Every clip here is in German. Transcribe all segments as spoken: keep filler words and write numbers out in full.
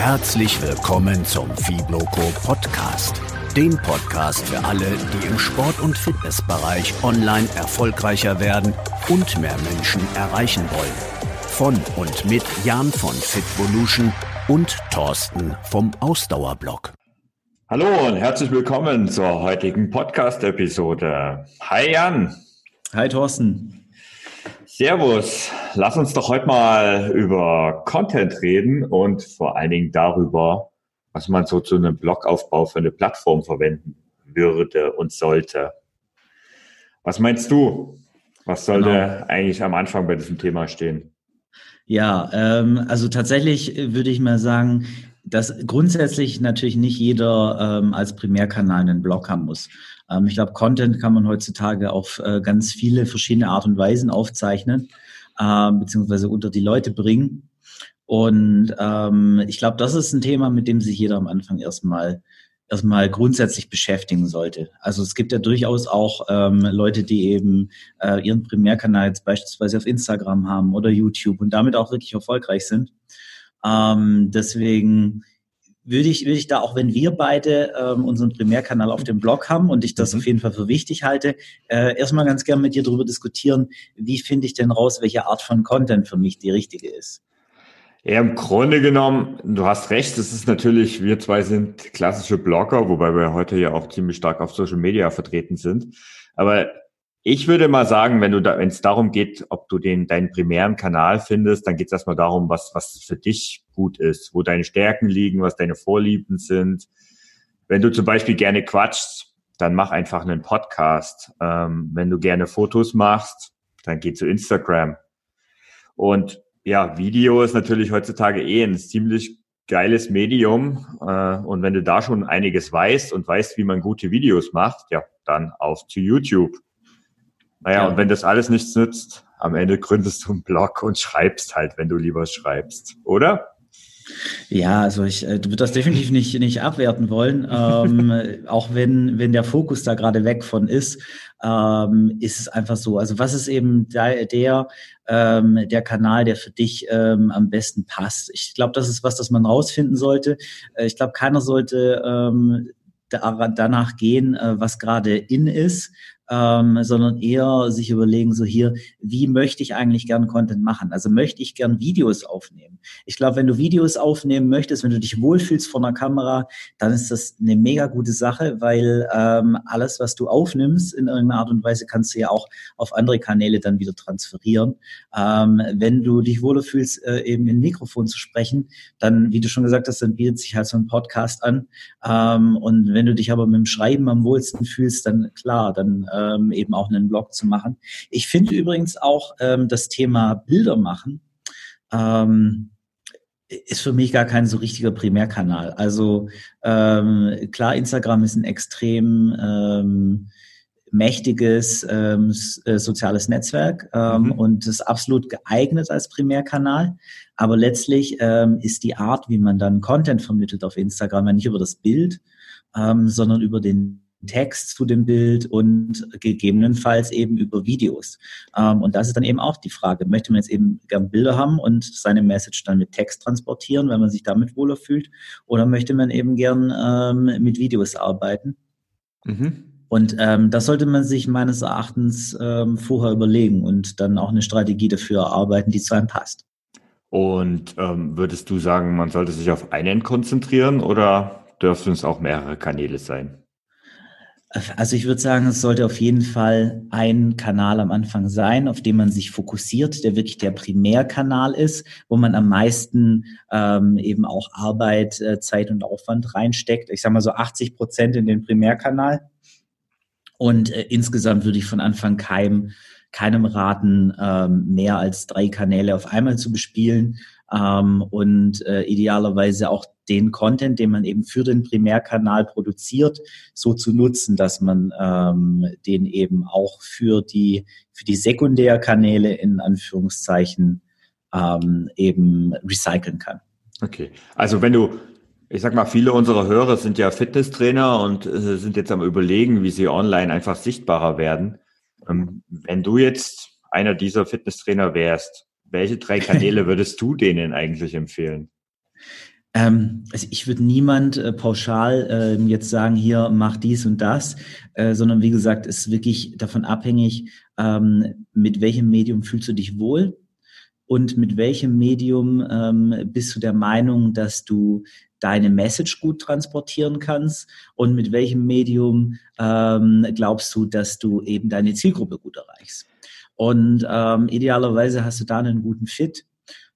Herzlich willkommen zum FIBLOCO Podcast, dem Podcast für alle, die im Sport- und Fitnessbereich online erfolgreicher werden und mehr Menschen erreichen wollen. Von und mit Jan von FitVolution und Thorsten vom Ausdauerblog. Hallo und herzlich willkommen zur heutigen Podcast-Episode. Hi Jan. Hi Thorsten. Servus. Lass uns doch heute mal über Content reden und vor allen Dingen darüber, was man so zu einem Blogaufbau für eine Plattform verwenden würde und sollte. Was meinst du? Was sollte genau. eigentlich am Anfang bei diesem Thema stehen? Ja, ähm, also tatsächlich würde ich mal sagen, dass grundsätzlich natürlich nicht jeder ähm, als Primärkanal einen Blog haben muss. Ähm, ich glaube, Content kann man heutzutage auf äh, ganz viele verschiedene Art und Weisen aufzeichnen, äh, beziehungsweise unter die Leute bringen. Und ähm, ich glaube, das ist ein Thema, mit dem sich jeder am Anfang erstmal erstmal grundsätzlich beschäftigen sollte. Also es gibt ja durchaus auch ähm, Leute, die eben äh, ihren Primärkanal jetzt beispielsweise auf Instagram haben oder YouTube und damit auch wirklich erfolgreich sind. Ähm, deswegen würde ich, würde ich da, auch wenn wir beide ähm, unseren Primärkanal auf dem Blog haben und ich das auf jeden Fall für wichtig halte, äh, erstmal ganz gerne mit dir darüber diskutieren, wie finde ich denn raus, welche Art von Content für mich die richtige ist. Ja, im Grunde genommen, du hast recht, es ist natürlich, wir zwei sind klassische Blogger, wobei wir heute ja auch ziemlich stark auf Social Media vertreten sind. Aber ich würde mal sagen, wenn du da, wenn es darum geht, ob du den, deinen primären Kanal findest, dann geht es erstmal darum, was, was für dich gut ist, wo deine Stärken liegen, was deine Vorlieben sind. Wenn du zum Beispiel gerne quatschst, dann mach einfach einen Podcast. Ähm, wenn du gerne Fotos machst, dann geh zu Instagram. Und ja, Video ist natürlich heutzutage eh ein ziemlich geiles Medium. Und wenn du da schon einiges weißt und weißt, wie man gute Videos macht, ja, dann auf zu YouTube. Naja, ja. Und wenn das alles nichts nützt, am Ende gründest du einen Blog und schreibst halt, wenn du lieber schreibst, oder? Ja, also ich äh, würde das definitiv nicht, nicht abwerten wollen, ähm, auch wenn, wenn der Fokus da gerade weg von ist, ähm, ist es einfach so. Also was ist eben der, der, ähm, der Kanal, der für dich ähm, am besten passt? Ich glaube, das ist was, das man rausfinden sollte. Äh, ich glaube, keiner sollte ähm, da, danach gehen, äh, was gerade in ist. Ähm, sondern eher sich überlegen, so hier, wie möchte ich eigentlich gern Content machen? Also möchte ich gern Videos aufnehmen? Ich glaube, wenn du Videos aufnehmen möchtest, wenn du dich wohlfühlst vor einer Kamera, dann ist das eine mega gute Sache, weil ähm, alles, was du aufnimmst in irgendeiner Art und Weise, kannst du ja auch auf andere Kanäle dann wieder transferieren. Ähm, wenn du dich wohlfühlst, äh, eben in ein Mikrofon zu sprechen, dann, wie du schon gesagt hast, dann bietet sich halt so ein Podcast an. Ähm, und wenn du dich aber mit dem Schreiben am wohlsten fühlst, dann klar, dann äh, Ähm, eben auch einen Blog zu machen. Ich finde übrigens auch ähm, das Thema Bilder machen ähm, ist für mich gar kein so richtiger Primärkanal. Also ähm, klar, Instagram ist ein extrem ähm, mächtiges ähm, soziales Netzwerk ähm, mhm. und ist absolut geeignet als Primärkanal. Aber letztlich ähm, ist die Art, wie man dann Content vermittelt auf Instagram, ja nicht über das Bild, ähm, sondern über den Text zu dem Bild und gegebenenfalls eben über Videos. Ähm, und das ist dann eben auch die Frage, möchte man jetzt eben gerne Bilder haben und seine Message dann mit Text transportieren, wenn man sich damit wohler fühlt, oder möchte man eben gern ähm, mit Videos arbeiten? Mhm. Und ähm, das sollte man sich meines Erachtens ähm, vorher überlegen und dann auch eine Strategie dafür erarbeiten, die zu einem passt. Und ähm, würdest du sagen, man sollte sich auf einen konzentrieren oder dürfen es auch mehrere Kanäle sein? Also ich würde sagen, es sollte auf jeden Fall ein Kanal am Anfang sein, auf den man sich fokussiert, der wirklich der Primärkanal ist, wo man am meisten ähm, eben auch Arbeit, äh, Zeit und Aufwand reinsteckt. Ich sage mal so achtzig Prozent in den Primärkanal. Und äh, insgesamt würde ich von Anfang keinem, keinem raten, ähm, mehr als drei Kanäle auf einmal zu bespielen ähm, und äh, idealerweise auch den Content, den man eben für den Primärkanal produziert, so zu nutzen, dass man ähm, den eben auch für die für die Sekundärkanäle in Anführungszeichen ähm, eben recyceln kann. Okay, also wenn du, ich sag mal, viele unserer Hörer sind ja Fitnesstrainer und äh, sind jetzt am Überlegen, wie sie online einfach sichtbarer werden. Ähm, wenn du jetzt einer dieser Fitnesstrainer wärst, welche drei Kanäle würdest du denen eigentlich empfehlen? Ähm, also ich würde niemand äh, pauschal äh, jetzt sagen, hier mach dies und das, äh, sondern wie gesagt, ist wirklich davon abhängig, ähm, mit welchem Medium fühlst du dich wohl und mit welchem Medium ähm, bist du der Meinung, dass du deine Message gut transportieren kannst und mit welchem Medium ähm, glaubst du, dass du eben deine Zielgruppe gut erreichst. Und ähm, idealerweise hast du da einen guten Fit.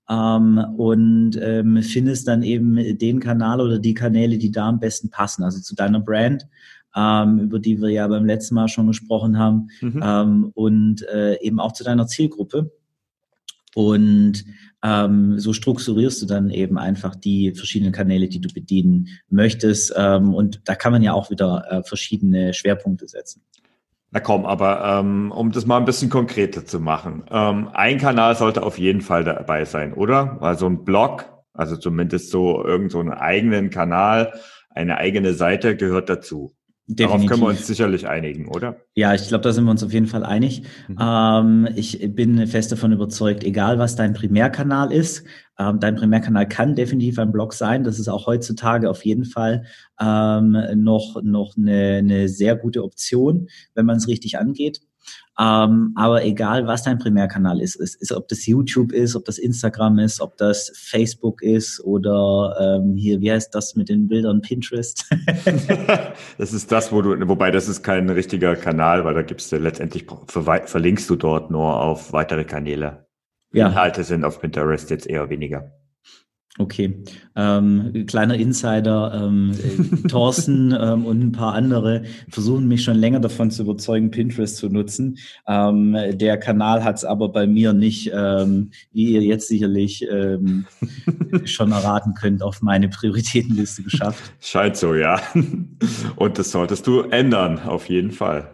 Ähm, und ähm, findest dann eben den Kanal oder die Kanäle, die da am besten passen, also zu deiner Brand, ähm, über die wir ja beim letzten Mal schon gesprochen haben, mhm. ähm, und äh, eben auch zu deiner Zielgruppe. Und ähm, so strukturierst du dann eben einfach die verschiedenen Kanäle, die du bedienen möchtest, ähm, und da kann man ja auch wieder äh, verschiedene Schwerpunkte setzen. Na komm, aber ähm, um das mal ein bisschen konkreter zu machen, ähm, ein Kanal sollte auf jeden Fall dabei sein, oder? Weil so ein Blog, also zumindest so irgend so einen eigenen Kanal, eine eigene Seite gehört dazu. Definitiv. Darauf können wir uns sicherlich einigen, oder? Ja, ich glaube, da sind wir uns auf jeden Fall einig. Mhm. Ähm, ich bin fest davon überzeugt, egal was dein Primärkanal ist, ähm, dein Primärkanal kann definitiv ein Blog sein. Das ist auch heutzutage auf jeden Fall ähm, noch noch eine, eine sehr gute Option, wenn man es richtig angeht. Ähm, aber egal, was dein Primärkanal ist, ist, ist, ob das YouTube ist, ob das Instagram ist, ob das Facebook ist oder ähm, hier, wie heißt das mit den Bildern, Pinterest? Das ist das, wo du, wobei das ist kein richtiger Kanal, weil da gibst du letztendlich, ver- verlinkst du dort nur auf weitere Kanäle. Ja. Inhalte sind auf Pinterest jetzt eher weniger. Okay, ähm, kleiner Insider, ähm, Thorsten ähm, und ein paar andere versuchen mich schon länger davon zu überzeugen, Pinterest zu nutzen. Ähm, der Kanal hat es aber bei mir nicht, ähm, wie ihr jetzt sicherlich ähm, schon erraten könnt, auf meine Prioritätenliste geschafft. Scheint so, ja. Und das solltest du ändern, auf jeden Fall.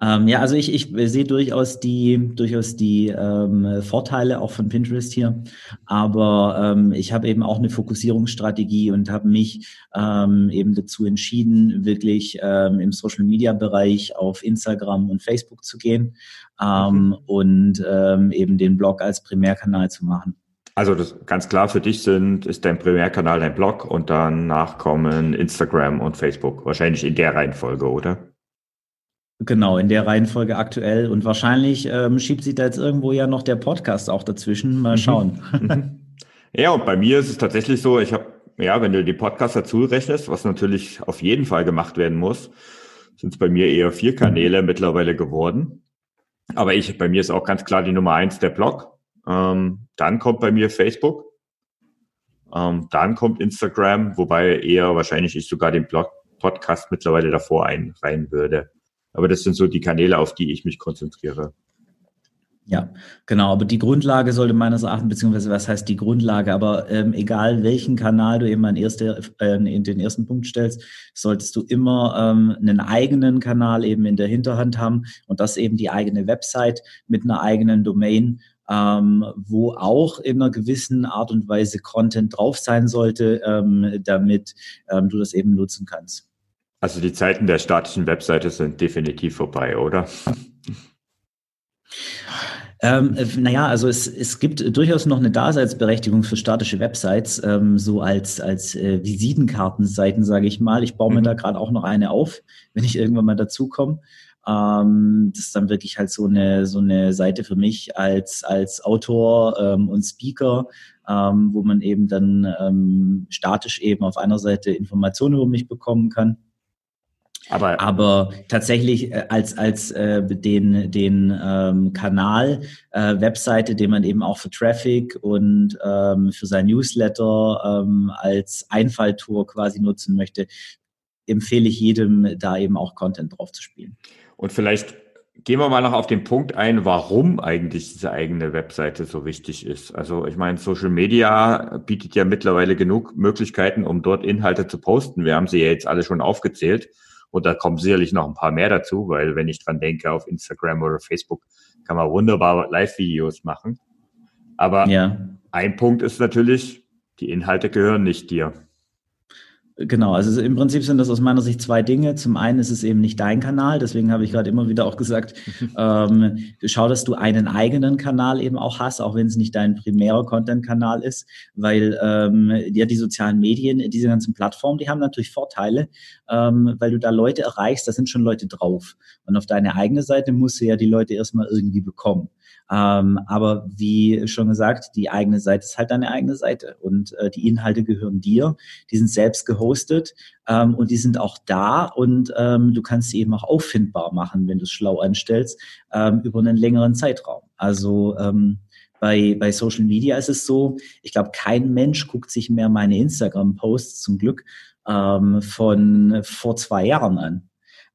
Ähm, ja, also ich, ich sehe durchaus die durchaus die ähm, Vorteile auch von Pinterest hier, aber ähm, ich habe eben auch eine Fokussierungsstrategie und habe mich ähm, eben dazu entschieden, wirklich ähm, im Social-Media-Bereich auf Instagram und Facebook zu gehen ähm, okay. und ähm, eben den Blog als Primärkanal zu machen. Also das ganz klar für dich sind, ist dein Primärkanal dein Blog und danach kommen Instagram und Facebook, wahrscheinlich in der Reihenfolge, oder? Genau, in der Reihenfolge aktuell. Und wahrscheinlich ähm, schiebt sich da jetzt irgendwo ja noch der Podcast auch dazwischen. Mal schauen. Mhm. Ja, und bei mir ist es tatsächlich so, ich habe, ja, wenn du die Podcasts dazu rechnest, was natürlich auf jeden Fall gemacht werden muss, sind es bei mir eher vier Kanäle mittlerweile geworden. Aber ich, bei mir ist auch ganz klar die Nummer eins der Blog. Ähm, dann kommt bei mir Facebook. Ähm, dann kommt Instagram, wobei eher wahrscheinlich ich sogar den Blog Podcast mittlerweile davor einreihen würde. Aber das sind so die Kanäle, auf die ich mich konzentriere. Ja, genau. Aber die Grundlage sollte meines Erachtens, beziehungsweise was heißt die Grundlage, aber ähm, egal welchen Kanal du eben an erste, äh, in den ersten Punkt stellst, solltest du immer ähm, einen eigenen Kanal eben in der Hinterhand haben und das eben die eigene Website mit einer eigenen Domain, ähm, wo auch in einer gewissen Art und Weise Content drauf sein sollte, ähm, damit ähm, du das eben nutzen kannst. Also die Zeiten der statischen Webseite sind definitiv vorbei, oder? Ähm, naja, also es, es gibt durchaus noch eine Daseinsberechtigung für statische Websites, ähm, so als, als äh, Visitenkartenseiten, sage ich mal. Ich baue mir mhm. da gerade auch noch eine auf, wenn ich irgendwann mal dazukomme. Ähm, das ist dann wirklich halt so eine, so eine Seite für mich als, als Autor ähm, und Speaker, ähm, wo man eben dann ähm, statisch eben auf einer Seite Informationen über mich bekommen kann. Aber, Aber tatsächlich als als äh, den den ähm, Kanal, äh, Webseite, den man eben auch für Traffic und ähm, für sein Newsletter ähm, als Einfalltor quasi nutzen möchte, empfehle ich jedem, da eben auch Content drauf zu spielen. Und vielleicht gehen wir mal noch auf den Punkt ein, warum eigentlich diese eigene Webseite so wichtig ist. Also ich meine, Social Media bietet ja mittlerweile genug Möglichkeiten, um dort Inhalte zu posten. Wir haben sie ja jetzt alle schon aufgezählt. Und da kommen sicherlich noch ein paar mehr dazu, weil wenn ich dran denke, auf Instagram oder Facebook kann man wunderbar Live-Videos machen. Aber ja. Ein Punkt ist natürlich, die Inhalte gehören nicht dir. Genau, also im Prinzip sind das aus meiner Sicht zwei Dinge. Zum einen ist es eben nicht dein Kanal, deswegen habe ich gerade immer wieder auch gesagt, ähm, schau, dass du einen eigenen Kanal eben auch hast, auch wenn es nicht dein primärer Content-Kanal ist, weil ähm, ja die sozialen Medien, diese ganzen Plattformen, die haben natürlich Vorteile, ähm, weil du da Leute erreichst, da sind schon Leute drauf. Und auf deine eigene Seite musst du ja die Leute erstmal irgendwie bekommen. Ähm, aber wie schon gesagt, die eigene Seite ist halt deine eigene Seite und äh, die Inhalte gehören dir, die sind selbst gehostet ähm, und die sind auch da und ähm, du kannst sie eben auch auffindbar machen, wenn du es schlau anstellst, ähm, über einen längeren Zeitraum. Also ähm, bei, bei Social Media ist es so, ich glaube, kein Mensch guckt sich mehr meine Instagram-Posts zum Glück ähm, von vor zwei Jahren an.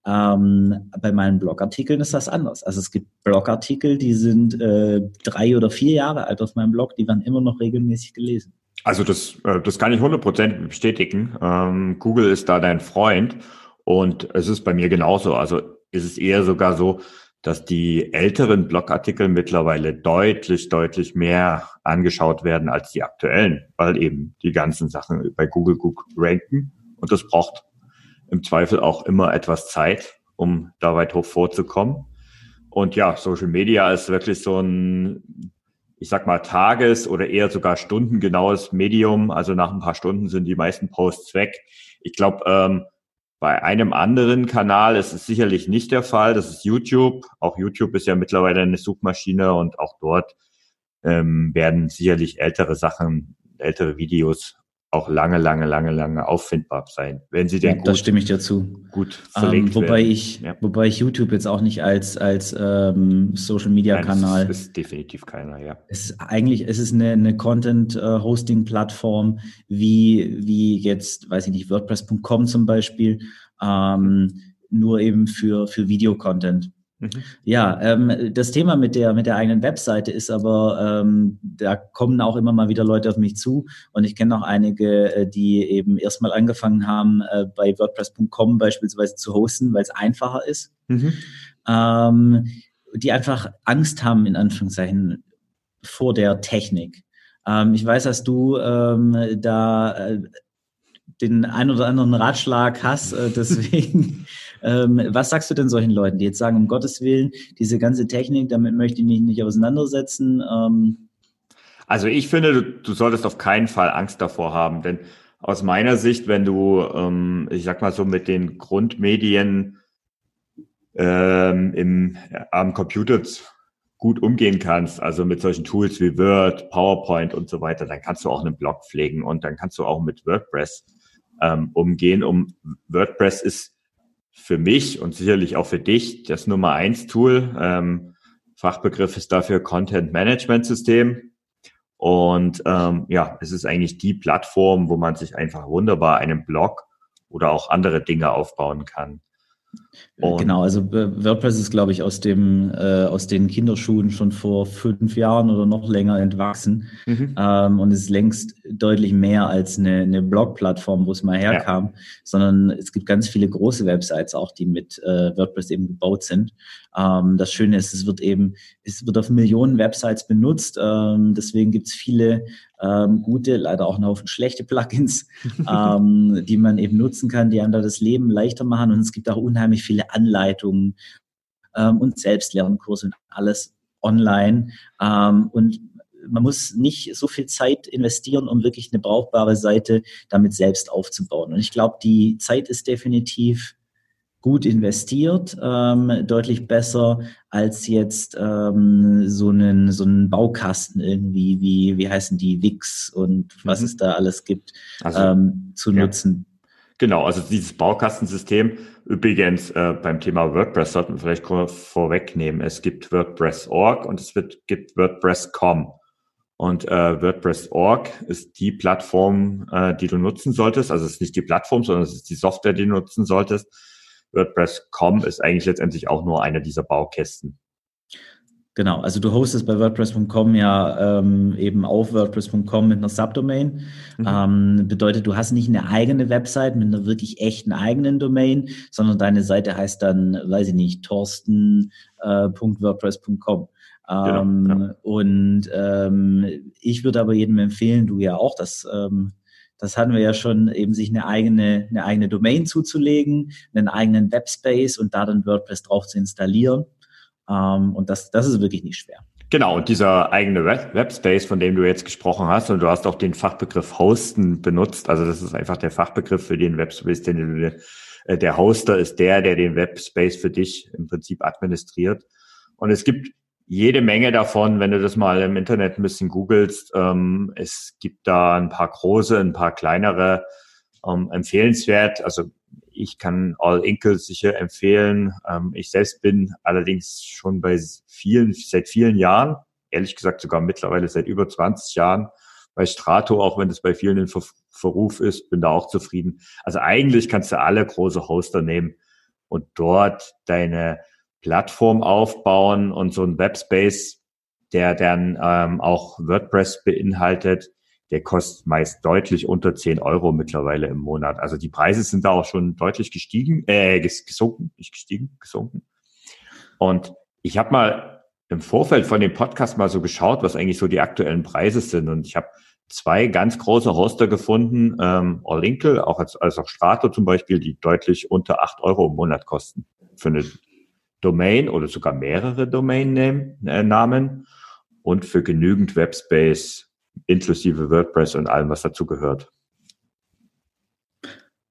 Ähm, bei meinen Blogartikeln ist das anders. Also es gibt Blogartikel, die sind äh, drei oder vier Jahre alt auf meinem Blog, die werden immer noch regelmäßig gelesen. Also das, äh, das kann ich hundert Prozent bestätigen. Ähm, Google ist da dein Freund und es ist bei mir genauso. Also ist es eher sogar so, dass die älteren Blogartikel mittlerweile deutlich, deutlich mehr angeschaut werden als die aktuellen, weil eben die ganzen Sachen bei Google gut ranken und das braucht im Zweifel auch immer etwas Zeit, um da weit hoch vorzukommen. Und ja, Social Media ist wirklich so ein, ich sag mal, tages- oder eher sogar stundengenaues Medium. Also nach ein paar Stunden sind die meisten Posts weg. Ich glaube, ähm, bei einem anderen Kanal ist es sicherlich nicht der Fall. Das ist YouTube. Auch YouTube ist ja mittlerweile eine Suchmaschine und auch dort ähm, werden sicherlich ältere Sachen, ältere Videos auch lange, lange, lange, lange auffindbar sein, wenn sie denn ja, gut, da stimme ich dir zu. Gut verlinkt ähm, wobei werden. Ich, ja. Wobei ich YouTube jetzt auch nicht als, als ähm, Social-Media-Kanal... Das ist, ist definitiv keiner, ja. Ist eigentlich, es ist eine, eine Content-Hosting-Plattform wie, wie jetzt, weiß ich nicht, WordPress Punkt com zum Beispiel, ähm, nur eben für, für Video-Content. Ja, ähm, das Thema mit der mit der eigenen Webseite ist aber, ähm, da kommen auch immer mal wieder Leute auf mich zu und ich kenne auch einige, die eben erstmal angefangen haben, äh, bei WordPress Punkt com beispielsweise zu hosten, weil es einfacher ist, mhm. ähm, die einfach Angst haben, in Anführungszeichen, vor der Technik. Ähm, ich weiß, dass du ähm, da äh, den ein oder anderen Ratschlag hast, äh, deswegen... Ähm, was sagst du denn solchen Leuten, die jetzt sagen, um Gottes Willen, diese ganze Technik, damit möchte ich mich nicht auseinandersetzen? Ähm also ich finde, du, du solltest auf keinen Fall Angst davor haben, denn aus meiner Sicht, wenn du, ähm, ich sag mal so, mit den Grundmedien ähm, im, ja, am Computer gut umgehen kannst, also mit solchen Tools wie Word, PowerPoint und so weiter, dann kannst du auch einen Blog pflegen und dann kannst du auch mit WordPress ähm, umgehen. Um WordPress ist für mich und sicherlich auch für dich das Nummer eins Tool. Ähm, Fachbegriff ist dafür Content Management System. Und ähm, ja, es ist eigentlich die Plattform, wo man sich einfach wunderbar einen Blog oder auch andere Dinge aufbauen kann. Und genau, also WordPress ist, glaube ich, aus dem äh, aus den Kinderschuhen schon vor fünf Jahren oder noch länger entwachsen mhm. ähm, und ist längst deutlich mehr als eine, eine Blog-Plattform, wo es mal herkam, ja. sondern es gibt ganz viele große Websites auch, die mit äh, WordPress eben gebaut sind. Ähm, das Schöne ist, es wird eben, es wird auf Millionen Websites benutzt, ähm, deswegen gibt es viele Ähm, gute, leider auch einen Haufen schlechte Plugins, ähm, die man eben nutzen kann, die einem da das Leben leichter machen. Und es gibt auch unheimlich viele Anleitungen ähm, und Selbstlernkurse und alles online. Ähm, und man muss nicht so viel Zeit investieren, um wirklich eine brauchbare Seite damit selbst aufzubauen. Und ich glaube, die Zeit ist definitiv gut investiert, ähm, deutlich besser als jetzt ähm, so einen so einen Baukasten irgendwie, wie wie heißen die, Wix und was mhm. es da alles gibt, also, ähm, zu ja. nutzen. Genau, also dieses Baukastensystem, übrigens äh, beim Thema WordPress sollten wir vielleicht vorwegnehmen, es gibt WordPress Punkt org und es wird, gibt WordPress Punkt com. Und äh, WordPress Punkt org ist die Plattform, äh, die du nutzen solltest, also es ist nicht die Plattform, sondern es ist die Software, die du nutzen solltest. WordPress Punkt com ist eigentlich letztendlich auch nur einer dieser Baukästen. Genau, also du hostest bei WordPress Punkt com ja ähm, eben auf WordPress Punkt com mit einer Subdomain. Mhm. Ähm, bedeutet, du hast nicht eine eigene Website mit einer wirklich echten eigenen Domain, sondern deine Seite heißt dann, weiß ich nicht, Thorsten Punkt WordPress Punkt com. Ähm, genau, ja. Und ähm, ich würde aber jedem empfehlen, du ja auch, dass... Ähm, Das hatten wir ja schon, eben sich eine eigene, eine eigene Domain zuzulegen, einen eigenen Webspace und da dann WordPress drauf zu installieren. Ähm, und das, das ist wirklich nicht schwer. Genau, und dieser eigene Webspace, von dem du jetzt gesprochen hast, und du hast auch den Fachbegriff Hosten benutzt, also das ist einfach der Fachbegriff für den Webspace, den du, äh, der Hoster ist der, der den Webspace für dich im Prinzip administriert. Und es gibt jede Menge davon, wenn du das mal im Internet ein bisschen googelst. Ähm, es gibt da ein paar große, ein paar kleinere, ähm, empfehlenswert, also ich kann All-Inkl sicher empfehlen. Ich selbst bin allerdings schon bei vielen, seit vielen Jahren, ehrlich gesagt sogar mittlerweile seit über zwanzig Jahren bei Strato, auch wenn das bei vielen in Verruf ist, bin da auch zufrieden. Also eigentlich kannst du alle große Hoster nehmen und dort deine Plattform aufbauen und so ein Webspace, der dann ähm, auch WordPress beinhaltet. Der kostet meist deutlich unter zehn Euro mittlerweile im Monat. Also die Preise sind da auch schon deutlich gestiegen, äh, gesunken, nicht gestiegen, gesunken. Und ich habe mal im Vorfeld von dem Podcast mal so geschaut, was eigentlich so die aktuellen Preise sind. Und ich habe zwei ganz große Hoster gefunden, ähm, All-Inkl, auch als, als auch Strato zum Beispiel, die deutlich unter acht Euro im Monat kosten für eine Domain oder sogar mehrere Domain-Namen und für genügend Webspace inklusive WordPress und allem, was dazu gehört.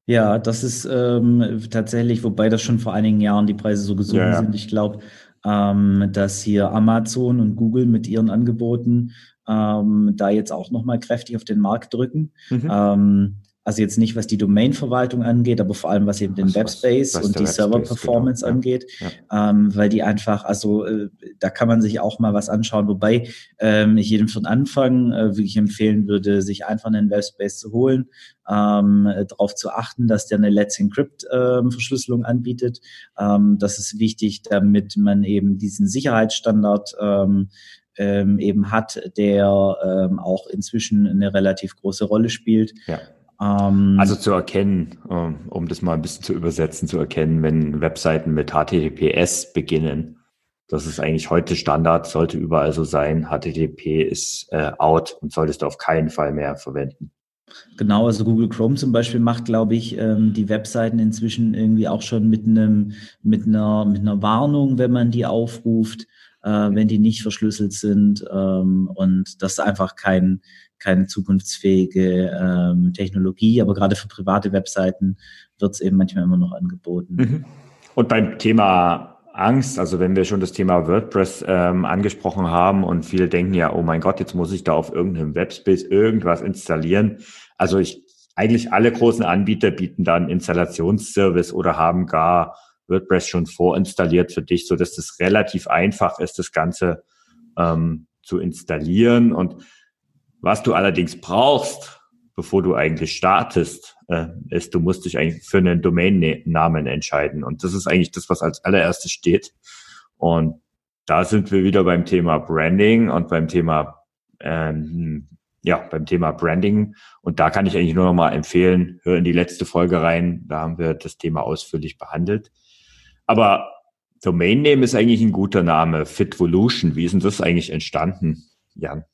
Ja, das ist ähm, tatsächlich, wobei das schon vor einigen Jahren die Preise so gesunken ja, ja. sind. Ich glaube, ähm, dass hier Amazon und Google mit ihren Angeboten ähm, da jetzt auch nochmal kräftig auf den Markt drücken. Mhm. Ähm, also jetzt nicht, was die Domainverwaltung angeht, aber vor allem, was eben den was, Webspace was, was und die Server-Performance genau. angeht, ja. ähm, weil die einfach, also äh, da kann man sich auch mal was anschauen, wobei ähm, ich jedem für den Anfang äh, wirklich empfehlen würde, sich einfach einen Webspace zu holen, ähm, darauf zu achten, dass der eine Let's Encrypt äh, Verschlüsselung anbietet. Ähm, das ist wichtig, damit man eben diesen Sicherheitsstandard ähm, ähm, eben hat, der ähm, auch inzwischen eine relativ große Rolle spielt. Ja. Also zu erkennen, um das mal ein bisschen zu übersetzen, zu erkennen, wenn Webseiten mit H T T P S beginnen, das ist eigentlich heute Standard, sollte überall so sein, H T T P ist äh, out und solltest du auf keinen Fall mehr verwenden. Genau, also Google Chrome zum Beispiel macht, glaube ich, ähm, die Webseiten inzwischen irgendwie auch schon mit einem, mit einer, mit einer Warnung, wenn man die aufruft, äh, wenn die nicht verschlüsselt sind, ähm, und das ist einfach kein keine zukunftsfähige ähm, Technologie, aber gerade für private Webseiten wird es eben manchmal immer noch angeboten. Und beim Thema Angst, also wenn wir schon das Thema WordPress ähm, angesprochen haben und viele denken ja, oh mein Gott, jetzt muss ich da auf irgendeinem Webspace irgendwas installieren. Also ich, eigentlich alle großen Anbieter bieten da einen Installationsservice oder haben gar WordPress schon vorinstalliert für dich, sodass das relativ einfach ist, das Ganze ähm, zu installieren. Und was du allerdings brauchst, bevor du eigentlich startest, ist, du musst dich eigentlich für einen Domainnamen entscheiden. Und das ist eigentlich das, was als allererstes steht. Und da sind wir wieder beim Thema Branding und beim Thema, ähm, ja, beim Thema Branding. Und da kann ich eigentlich nur noch mal empfehlen, hör in die letzte Folge rein. Da haben wir das Thema ausführlich behandelt. Aber Domain-Name ist eigentlich ein guter Name. FitVolution. Wie ist denn das eigentlich entstanden, Jan?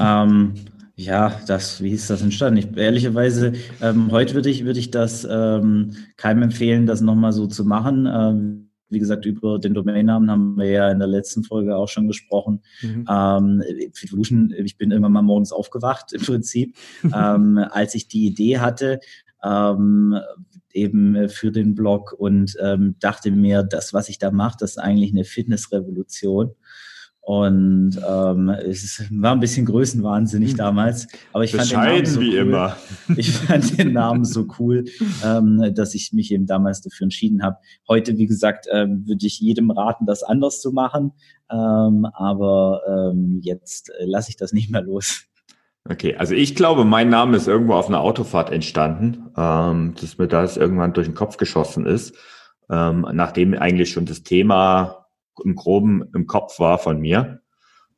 ähm, ja, das, wie ist das entstanden? Ich, ehrlicherweise, ähm, heute würde ich, würde ich das ähm, keinem empfehlen, das nochmal so zu machen. Ähm, wie gesagt, über den Domainnamen haben wir ja in der letzten Folge auch schon gesprochen. Mhm. Ähm, FitVolution, ich bin immer mal morgens aufgewacht, im Prinzip, ähm, als ich die Idee hatte, ähm, eben für den Blog und ähm, dachte mir, das, was ich da mache, das ist eigentlich eine Fitnessrevolution. Und ähm, es war ein bisschen größenwahnsinnig damals, aber ich fand den Namen so wie cool. immer. Ich fand den Namen so cool, ähm, dass ich mich eben damals dafür entschieden habe. Heute, wie gesagt, ähm, würde ich jedem raten, das anders zu machen, ähm, aber ähm, jetzt lasse ich das nicht mehr los. Okay, also ich glaube, mein Name ist irgendwo auf einer Autofahrt entstanden, ähm, dass mir das irgendwann durch den Kopf geschossen ist, ähm, nachdem eigentlich schon das Thema im Groben im Kopf war von mir,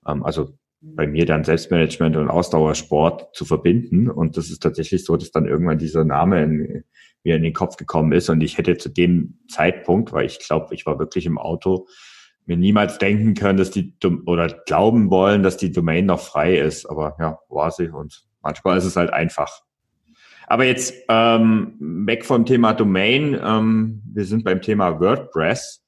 also bei mir dann Selbstmanagement und Ausdauersport zu verbinden. Und das ist tatsächlich so, dass dann irgendwann dieser Name in, mir in den Kopf gekommen ist. Und ich hätte zu dem Zeitpunkt, weil ich glaube, ich war wirklich im Auto, mir niemals denken können, dass die, oder glauben wollen, dass die Domain noch frei ist. Aber ja, war sie und Manchmal ist es halt einfach. Aber jetzt ähm, weg vom Thema Domain. Ähm, wir sind beim Thema WordPress.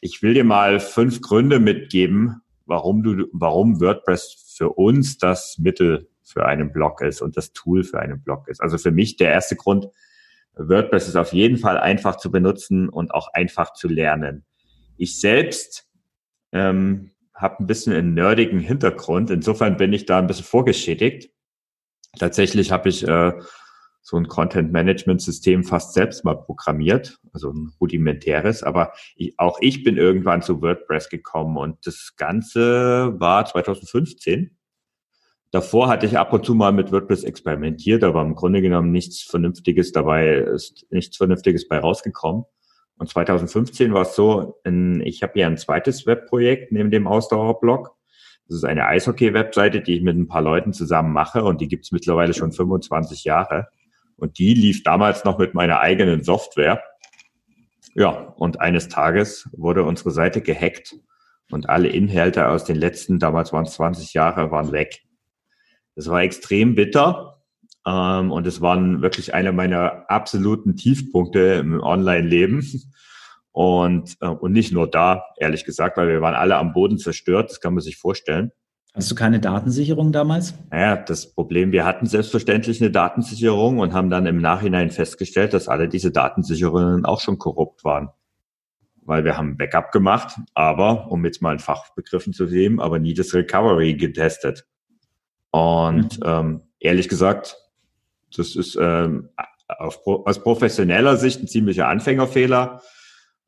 Ich will dir mal fünf Gründe mitgeben, warum du, warum WordPress für uns das Mittel für einen Blog ist und das Tool für einen Blog ist. Also für mich der erste Grund: WordPress ist auf jeden Fall einfach zu benutzen und auch einfach zu lernen. Ich selbst ähm, habe ein bisschen einen nerdigen Hintergrund. Insofern bin ich da ein bisschen vorgeschädigt. Tatsächlich habe ich äh, so ein Content-Management-System fast selbst mal programmiert, also ein rudimentäres, aber ich, auch ich bin irgendwann zu WordPress gekommen und das Ganze war zwanzig fünfzehn. Davor hatte ich ab und zu mal mit WordPress experimentiert, aber im Grunde genommen nichts Vernünftiges dabei, ist nichts Vernünftiges bei rausgekommen. Und zwanzig fünfzehn war es so, in, ich habe ja ein zweites Webprojekt neben dem Ausdauerblog. Das ist eine Eishockey-Webseite, die ich mit ein paar Leuten zusammen mache und die gibt's mittlerweile schon fünfundzwanzig Jahre. Und die lief damals noch mit meiner eigenen Software. Ja, und eines Tages wurde unsere Seite gehackt und alle Inhalte aus den letzten, damals waren es zwanzig Jahre, waren weg. Das war extrem bitter ähm, und es waren wirklich einer meiner absoluten Tiefpunkte im Online-Leben. Und, äh, und nicht nur da, ehrlich gesagt, weil wir waren alle am Boden zerstört, das kann man sich vorstellen. Hast du keine Datensicherung damals? Naja, das Problem, wir hatten selbstverständlich eine Datensicherung und haben dann im Nachhinein festgestellt, dass alle diese Datensicherungen auch schon korrupt waren. Weil wir haben Backup gemacht, aber, um jetzt mal in Fachbegriffen zu nehmen, aber nie das Recovery getestet. Und mhm. ähm, ehrlich gesagt, das ist ähm, auf, aus professioneller Sicht ein ziemlicher Anfängerfehler.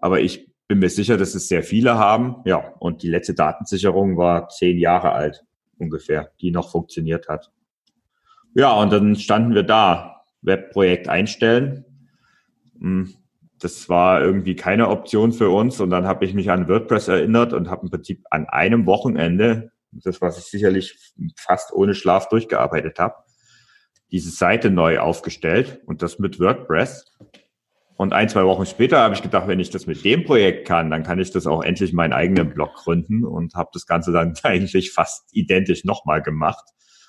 Aber ich bin mir sicher, dass es sehr viele haben. Ja, und die letzte Datensicherung war zehn Jahre alt ungefähr, die noch funktioniert hat. Ja, und dann standen wir da. Webprojekt einstellen. Das war irgendwie keine Option für uns. Und dann habe ich mich an WordPress erinnert und habe im Prinzip an einem Wochenende, das was ich sicherlich fast ohne Schlaf durchgearbeitet habe, diese Seite neu aufgestellt und das mit WordPress. Und ein, zwei Wochen später habe ich gedacht, wenn ich das mit dem Projekt kann, dann kann ich das auch endlich meinen eigenen Blog gründen und habe das Ganze dann eigentlich fast identisch nochmal gemacht.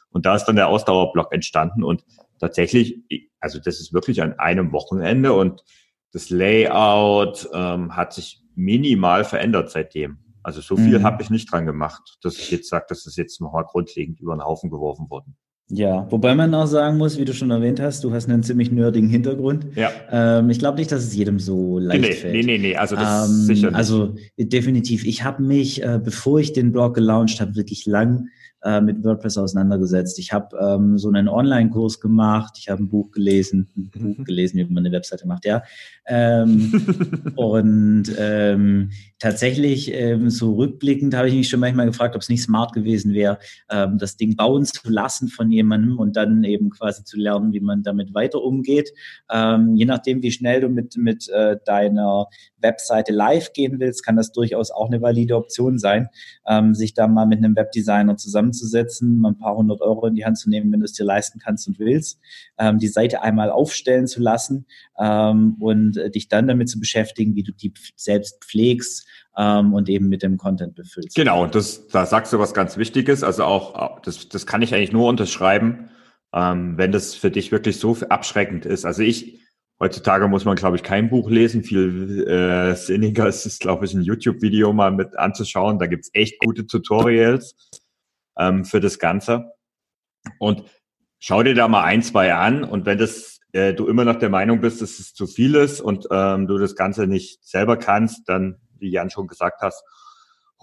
Und da ist dann der Ausdauerblog entstanden und tatsächlich, also das ist wirklich an einem Wochenende und das Layout ähm, hat sich minimal verändert seitdem. Also so viel mhm. habe ich nicht dran gemacht, dass ich jetzt sage, dass das jetzt nochmal grundlegend über den Haufen geworfen wurde. Ja, wobei man auch sagen muss, wie du schon erwähnt hast, du hast einen ziemlich nerdigen Hintergrund. Ja. Ähm, ich glaube nicht, dass es jedem so leicht nee, fällt. Nee, nee, nee, also das ähm, sicher nicht. Also definitiv. Ich habe mich, äh, bevor ich den Blog gelauncht habe, wirklich lang äh, mit WordPress auseinandergesetzt. Ich habe ähm, so einen Online-Kurs gemacht, ich habe ein Buch gelesen, ein Buch gelesen, wie man eine Webseite macht, ja. Ähm, und ähm, tatsächlich, ähm, so rückblickend habe ich mich schon manchmal gefragt, ob es nicht smart gewesen wäre, ähm, das Ding bauen zu lassen von jemandem und dann eben quasi zu lernen, wie man damit weiter umgeht. Ähm, je nachdem, wie schnell du mit, mit äh, deiner Webseite live gehen willst, kann das durchaus auch eine valide Option sein, ähm, sich da mal mit einem Webdesigner zusammenzusetzen, mal ein paar hundert Euro in die Hand zu nehmen, wenn du es dir leisten kannst und willst, ähm, die Seite einmal aufstellen zu lassen ähm, und äh, dich dann damit zu beschäftigen, wie du die pf- selbst pflegst ähm, und eben mit dem Content befüllst. Genau, das, da sagst du was ganz Wichtiges, also auch, das, das kann ich eigentlich nur unterschreiben, ähm, wenn das für dich wirklich so abschreckend ist. Also ich Heutzutage muss man, glaube ich, kein Buch lesen. Viel äh, sinniger ist es, glaube ich, ein YouTube-Video mal mit anzuschauen. Da gibt's echt gute Tutorials ähm, für das Ganze. Und schau dir da mal ein, zwei an. Und wenn das äh, du immer noch der Meinung bist, dass es zu viel ist und ähm, du das Ganze nicht selber kannst, dann, wie Jan schon gesagt hast,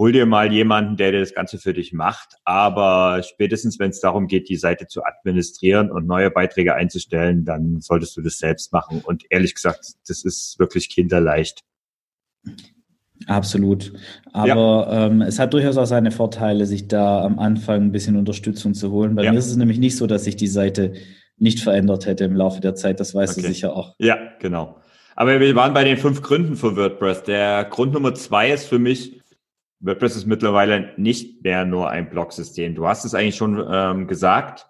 hol dir mal jemanden, der dir das Ganze für dich macht. Aber spätestens, wenn es darum geht, die Seite zu administrieren und neue Beiträge einzustellen, dann solltest du das selbst machen. Und ehrlich gesagt, das ist wirklich kinderleicht. Absolut. Aber ja. ähm, es hat durchaus auch seine Vorteile, sich da am Anfang ein bisschen Unterstützung zu holen. Bei ja. mir ist es nämlich nicht so, dass sich die Seite nicht verändert hätte im Laufe der Zeit. Das weißt okay. du sicher auch. Ja, genau. Aber wir waren bei den fünf Gründen für WordPress. Der Grund Nummer zwei ist für mich, WordPress ist mittlerweile nicht mehr nur ein Blog-System. Du hast es eigentlich schon ähm, gesagt.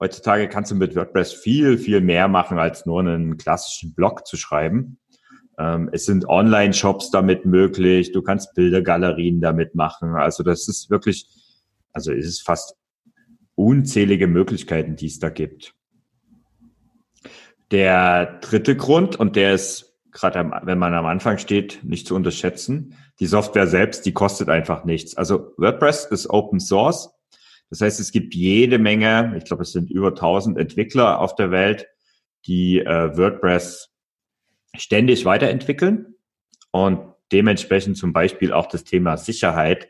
Heutzutage kannst du mit WordPress viel, viel mehr machen, als nur einen klassischen Blog zu schreiben. Ähm, es sind Online-Shops damit möglich. Du kannst Bildergalerien damit machen. Also das ist wirklich, also es ist fast unzählige Möglichkeiten, die es da gibt. Der dritte Grund, und der ist, gerade wenn man am Anfang steht, nicht zu unterschätzen, die Software selbst, die kostet einfach nichts. Also WordPress ist Open Source. Das heißt, es gibt jede Menge, ich glaube, es sind über tausend Entwickler auf der Welt, die äh, WordPress ständig weiterentwickeln und dementsprechend zum Beispiel auch das Thema Sicherheit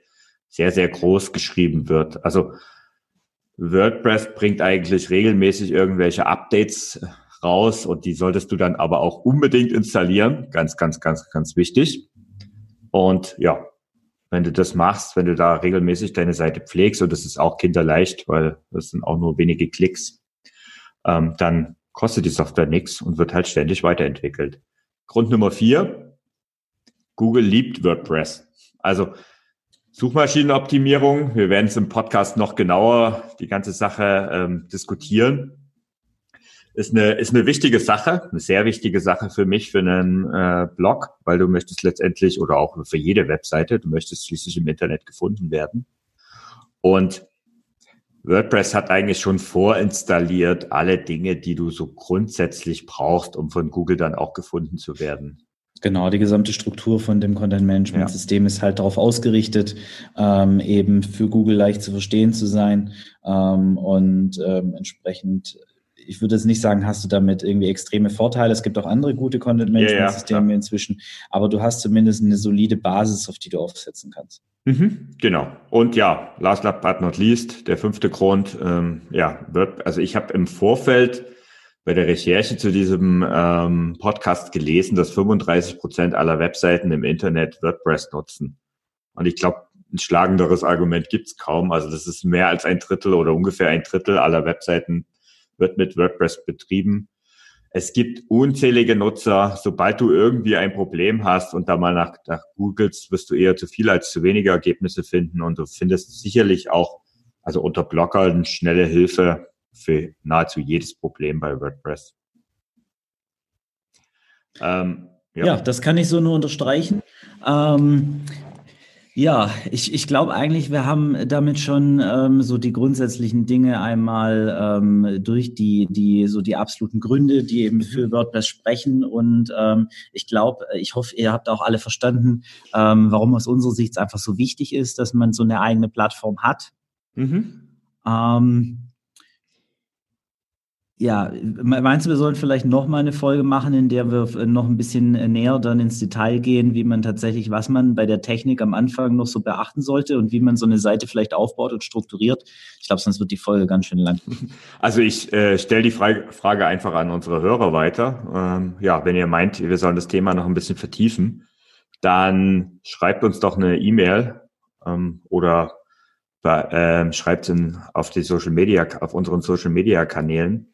sehr, sehr groß geschrieben wird. Also WordPress bringt eigentlich regelmäßig irgendwelche Updates raus und die solltest du dann aber auch unbedingt installieren. Ganz, ganz, ganz, ganz wichtig. Und ja, wenn du das machst, wenn du da regelmäßig deine Seite pflegst, und das ist auch kinderleicht, weil das sind auch nur wenige Klicks, ähm, dann kostet die Software nichts und wird halt ständig weiterentwickelt. Grund Nummer vier, Google liebt WordPress. Also Suchmaschinenoptimierung, wir werden es im Podcast noch genauer die ganze Sache ähm, diskutieren, ist eine ist eine wichtige Sache, eine sehr wichtige Sache für mich, für einen äh, Blog, weil du möchtest letztendlich, oder auch für jede Webseite, du möchtest schließlich im Internet gefunden werden. Und WordPress hat eigentlich schon vorinstalliert alle Dinge, die du so grundsätzlich brauchst, um von Google dann auch gefunden zu werden. Genau, die gesamte Struktur von dem Content-Management-System ja. ist halt darauf ausgerichtet, ähm, eben für Google leicht zu verstehen zu sein, ähm, und ähm, entsprechend, ich würde jetzt nicht sagen, hast du damit irgendwie extreme Vorteile. Es gibt auch andere gute Content-Management-Systeme ja, ja, inzwischen, aber du hast zumindest eine solide Basis, auf die du aufsetzen kannst. Mhm, genau. Und ja, last but not least, der fünfte Grund, ähm, ja, wird, also ich habe im Vorfeld bei der Recherche zu diesem ähm, Podcast gelesen, dass fünfunddreißig Prozent aller Webseiten im Internet WordPress nutzen. Und ich glaube, ein schlagenderes Argument gibt's kaum. Also das ist mehr als ein Drittel oder ungefähr ein Drittel aller Webseiten wird mit WordPress betrieben. Es gibt unzählige Nutzer. Sobald du irgendwie ein Problem hast und da mal nach, nach googelst, wirst du eher zu viel als zu wenige Ergebnisse finden. Und du findest sicherlich auch, also unter Blockern, schnelle Hilfe für nahezu jedes Problem bei WordPress. Ähm, ja. ja, das kann ich so nur unterstreichen. Ähm, Ja, ich, ich glaube eigentlich, wir haben damit schon ähm, so die grundsätzlichen Dinge einmal ähm, durch die, die, so die absoluten Gründe, die eben für WordPress sprechen, und ähm, ich glaube, ich hoffe, ihr habt auch alle verstanden, ähm, warum aus unserer Sicht einfach so wichtig ist, dass man so eine eigene Plattform hat. Mhm. Ähm, Ja, meinst du, wir sollten vielleicht nochmal eine Folge machen, in der wir noch ein bisschen näher dann ins Detail gehen, wie man tatsächlich, was man bei der Technik am Anfang noch so beachten sollte und wie man so eine Seite vielleicht aufbaut und strukturiert? Ich glaube, sonst wird die Folge ganz schön lang. Also ich äh, stelle die Frage, Frage einfach an unsere Hörer weiter. Ähm, ja, wenn ihr meint, wir sollen das Thema noch ein bisschen vertiefen, dann schreibt uns doch eine E-Mail ähm, oder äh, schreibt es auf die Social Media, auf unseren Social Media Kanälen.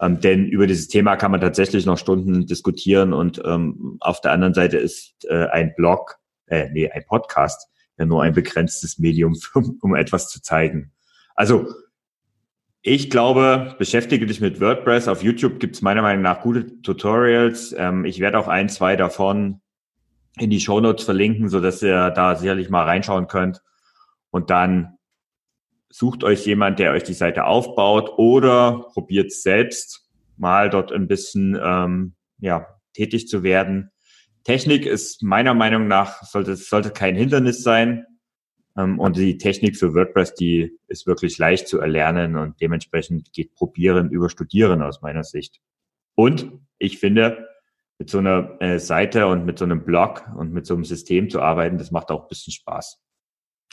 Ähm, denn über dieses Thema kann man tatsächlich noch Stunden diskutieren, und ähm, auf der anderen Seite ist äh, ein Blog, äh, nee, ein Podcast ja nur ein begrenztes Medium, für, um etwas zu zeigen. Also ich glaube, beschäftige dich mit WordPress. Auf YouTube gibt es meiner Meinung nach gute Tutorials. Ähm, ich werde auch ein, zwei davon in die Shownotes verlinken, sodass ihr da sicherlich mal reinschauen könnt, und dann sucht euch jemand, der euch die Seite aufbaut, oder probiert selbst mal dort ein bisschen ähm, ja, tätig zu werden. Technik ist meiner Meinung nach, sollte sollte kein Hindernis sein, ähm, und die Technik für WordPress, die ist wirklich leicht zu erlernen, und dementsprechend geht Probieren über Studieren aus meiner Sicht. Und ich finde, mit so einer äh, Seite und mit so einem Blog und mit so einem System zu arbeiten, das macht auch ein bisschen Spaß.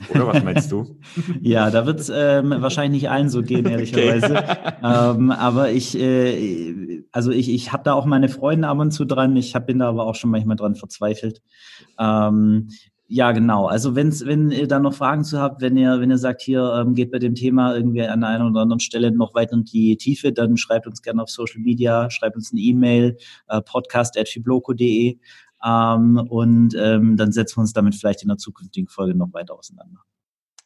Oder was meinst du? Ja, da wird es ähm, wahrscheinlich nicht allen so gehen, ehrlicherweise. Okay. Ähm, aber ich, äh, also ich, ich habe da auch meine Freunde ab und zu dran. Ich hab, bin da aber auch schon manchmal dran verzweifelt. Ähm, ja, genau. Also wenn's, wenn ihr da noch Fragen zu habt, wenn ihr, wenn ihr sagt, hier ähm, geht bei dem Thema irgendwie an einer oder anderen Stelle noch weiter in die Tiefe, dann schreibt uns gerne auf Social Media, schreibt uns eine E-Mail, äh, podcast at fibloco punkt de. Ähm, und ähm, dann setzen wir uns damit vielleicht in der zukünftigen Folge noch weiter auseinander.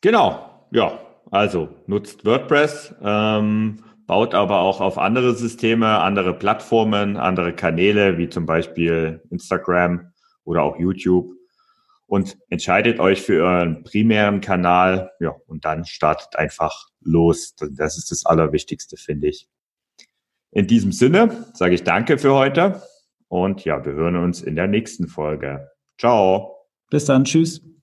Genau, ja. Also nutzt WordPress, ähm, baut aber auch auf andere Systeme, andere Plattformen, andere Kanäle, wie zum Beispiel Instagram oder auch YouTube. und entscheidet euch für euren primären Kanal, ja, und dann startet einfach los. Das ist das Allerwichtigste, finde ich. In diesem Sinne sage ich danke für heute und ja, wir hören uns in der nächsten Folge. Ciao. Bis dann, tschüss.